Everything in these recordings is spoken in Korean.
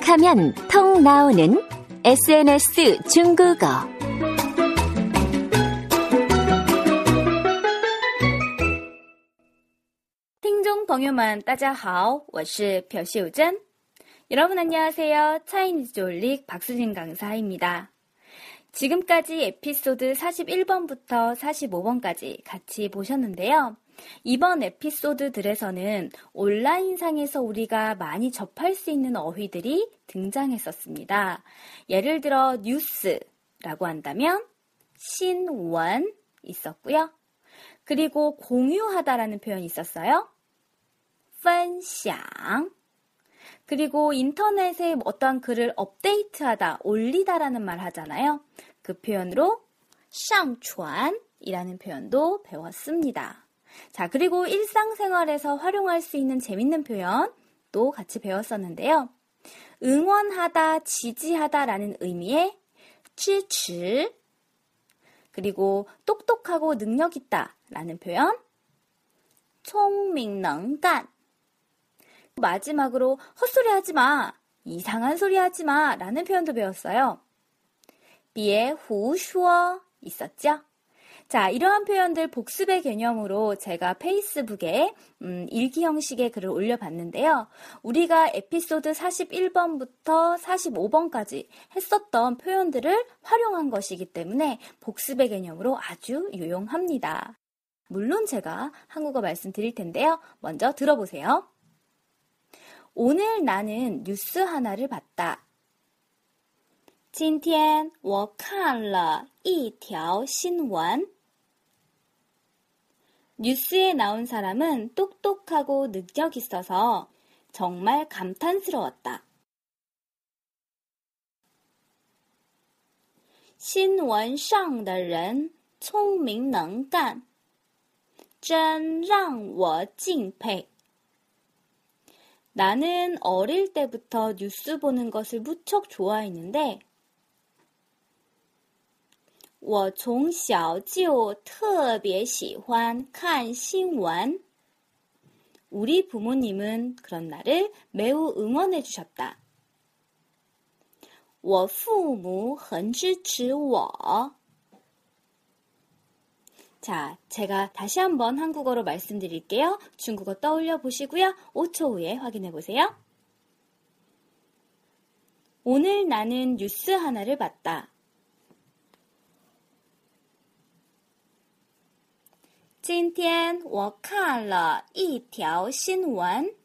톡하면 톡 나오는 SNS 중국어. 청취자朋友们, 大家好,我是朴秀珍. 여러분 안녕하세요. 차이니즈 졸릭 박수진 강사입니다. 지금까지 에피소드 41번부터 45번까지 같이 보셨는데요. 이번 에피소드들에서는 온라인상에서 우리가 많이 접할 수 있는 어휘들이 등장했었습니다. 예를 들어 뉴스라고 한다면 신원 있었고요. 그리고 공유하다라는 표현이 있었어요. 分享. 그리고 인터넷에 어떤 글을 업데이트하다, 올리다라는 말 하잖아요. 그 표현으로 上传이라는 표현도 배웠습니다. 자, 그리고 일상생활에서 활용할 수 있는 재밌는 표현도 같이 배웠었는데요. 응원하다, 지지하다라는 의미의 支持, 그리고 똑똑하고 능력있다라는 표현 聪明能干. 마지막으로 헛소리 하지마, 이상한 소리 하지마 라는 표현도 배웠어요. 别胡说 있었죠? 자, 이러한 표현들 복습의 개념으로 제가 페이스북에 일기 형식의 글을 올려봤는데요. 우리가 에피소드 41번부터 45번까지 했었던 표현들을 활용한 것이기 때문에 복습의 개념으로 아주 유용합니다. 물론 제가 한국어 말씀드릴 텐데요. 먼저 들어보세요. 오늘 나는 뉴스 하나를 봤다. 今天我看了一条新闻. 뉴스에 나온 사람은 똑똑하고 능력 있어서 정말 감탄스러웠다. 신원上的人聪明能干. 真让我敬佩. 나는 어릴 때부터 뉴스 보는 것을 무척 좋아했는데 我从小就特别喜欢看新闻. 우리 부모님은 그런 나를 매우 응원해 주셨다. 我父母很支持我. 자, 제가 다시 한번 한국어로 말씀드릴게요. 중국어 떠올려 보시고요. 5초 후에 확인해 보세요. 오늘 나는 뉴스 하나를 봤다. 今天我看了一条新闻.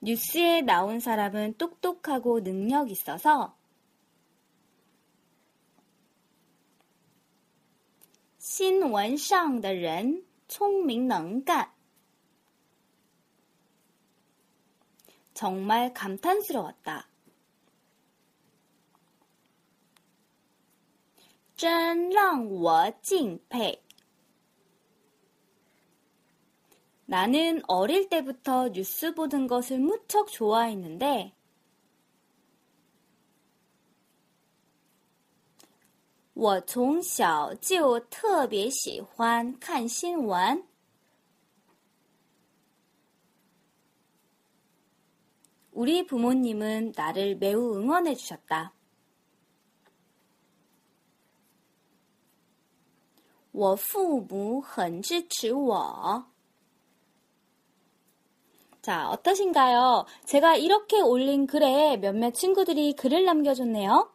뉴스에 나온 사람은 똑똑하고 능력 있어서 新闻上的人聪明能干. 정말 감탄스러웠다. 真让我敬佩. 나는 어릴 때부터 뉴스 보는 것을 무척 좋아했는데 我从小就特别喜欢看新闻. ，우리 부모님은 나를 매우 응원해 주셨다. 我父母很支持我. 자, 어떠신가요? 제가 이렇게 올린 글에 몇몇 친구들이 글을 남겨줬네요.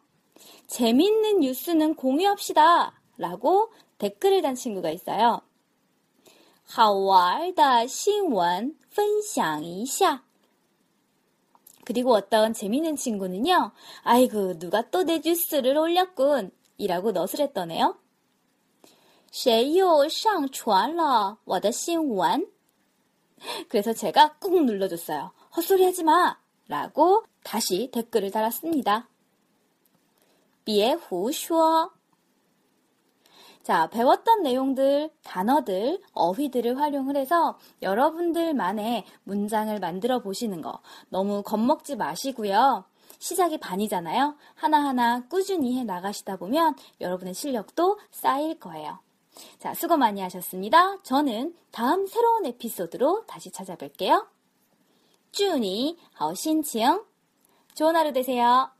재밌는 뉴스는 공유합시다 라고 댓글을 단 친구가 있어요. 好玩的新闻分享一下. 그리고 어떤 재밌는 친구는요, 아이고 누가 또 내 뉴스를 올렸군 이라고 너스랬더네요. 谁又上传了我的新闻? 그래서 제가 꾹 눌러줬어요. 헛소리 하지마 라고 다시 댓글을 달았습니다. 别胡说. 자, 배웠던 내용들, 단어들, 어휘들을 활용을 해서 여러분들만의 문장을 만들어 보시는 거 너무 겁먹지 마시고요. 시작이 반이잖아요. 하나하나 꾸준히 해나가시다 보면 여러분의 실력도 쌓일 거예요. 자, 수고 많이 하셨습니다. 저는 다음 새로운 에피소드로 다시 찾아뵐게요. 쭈니, 하오신칭. 좋은 하루 되세요.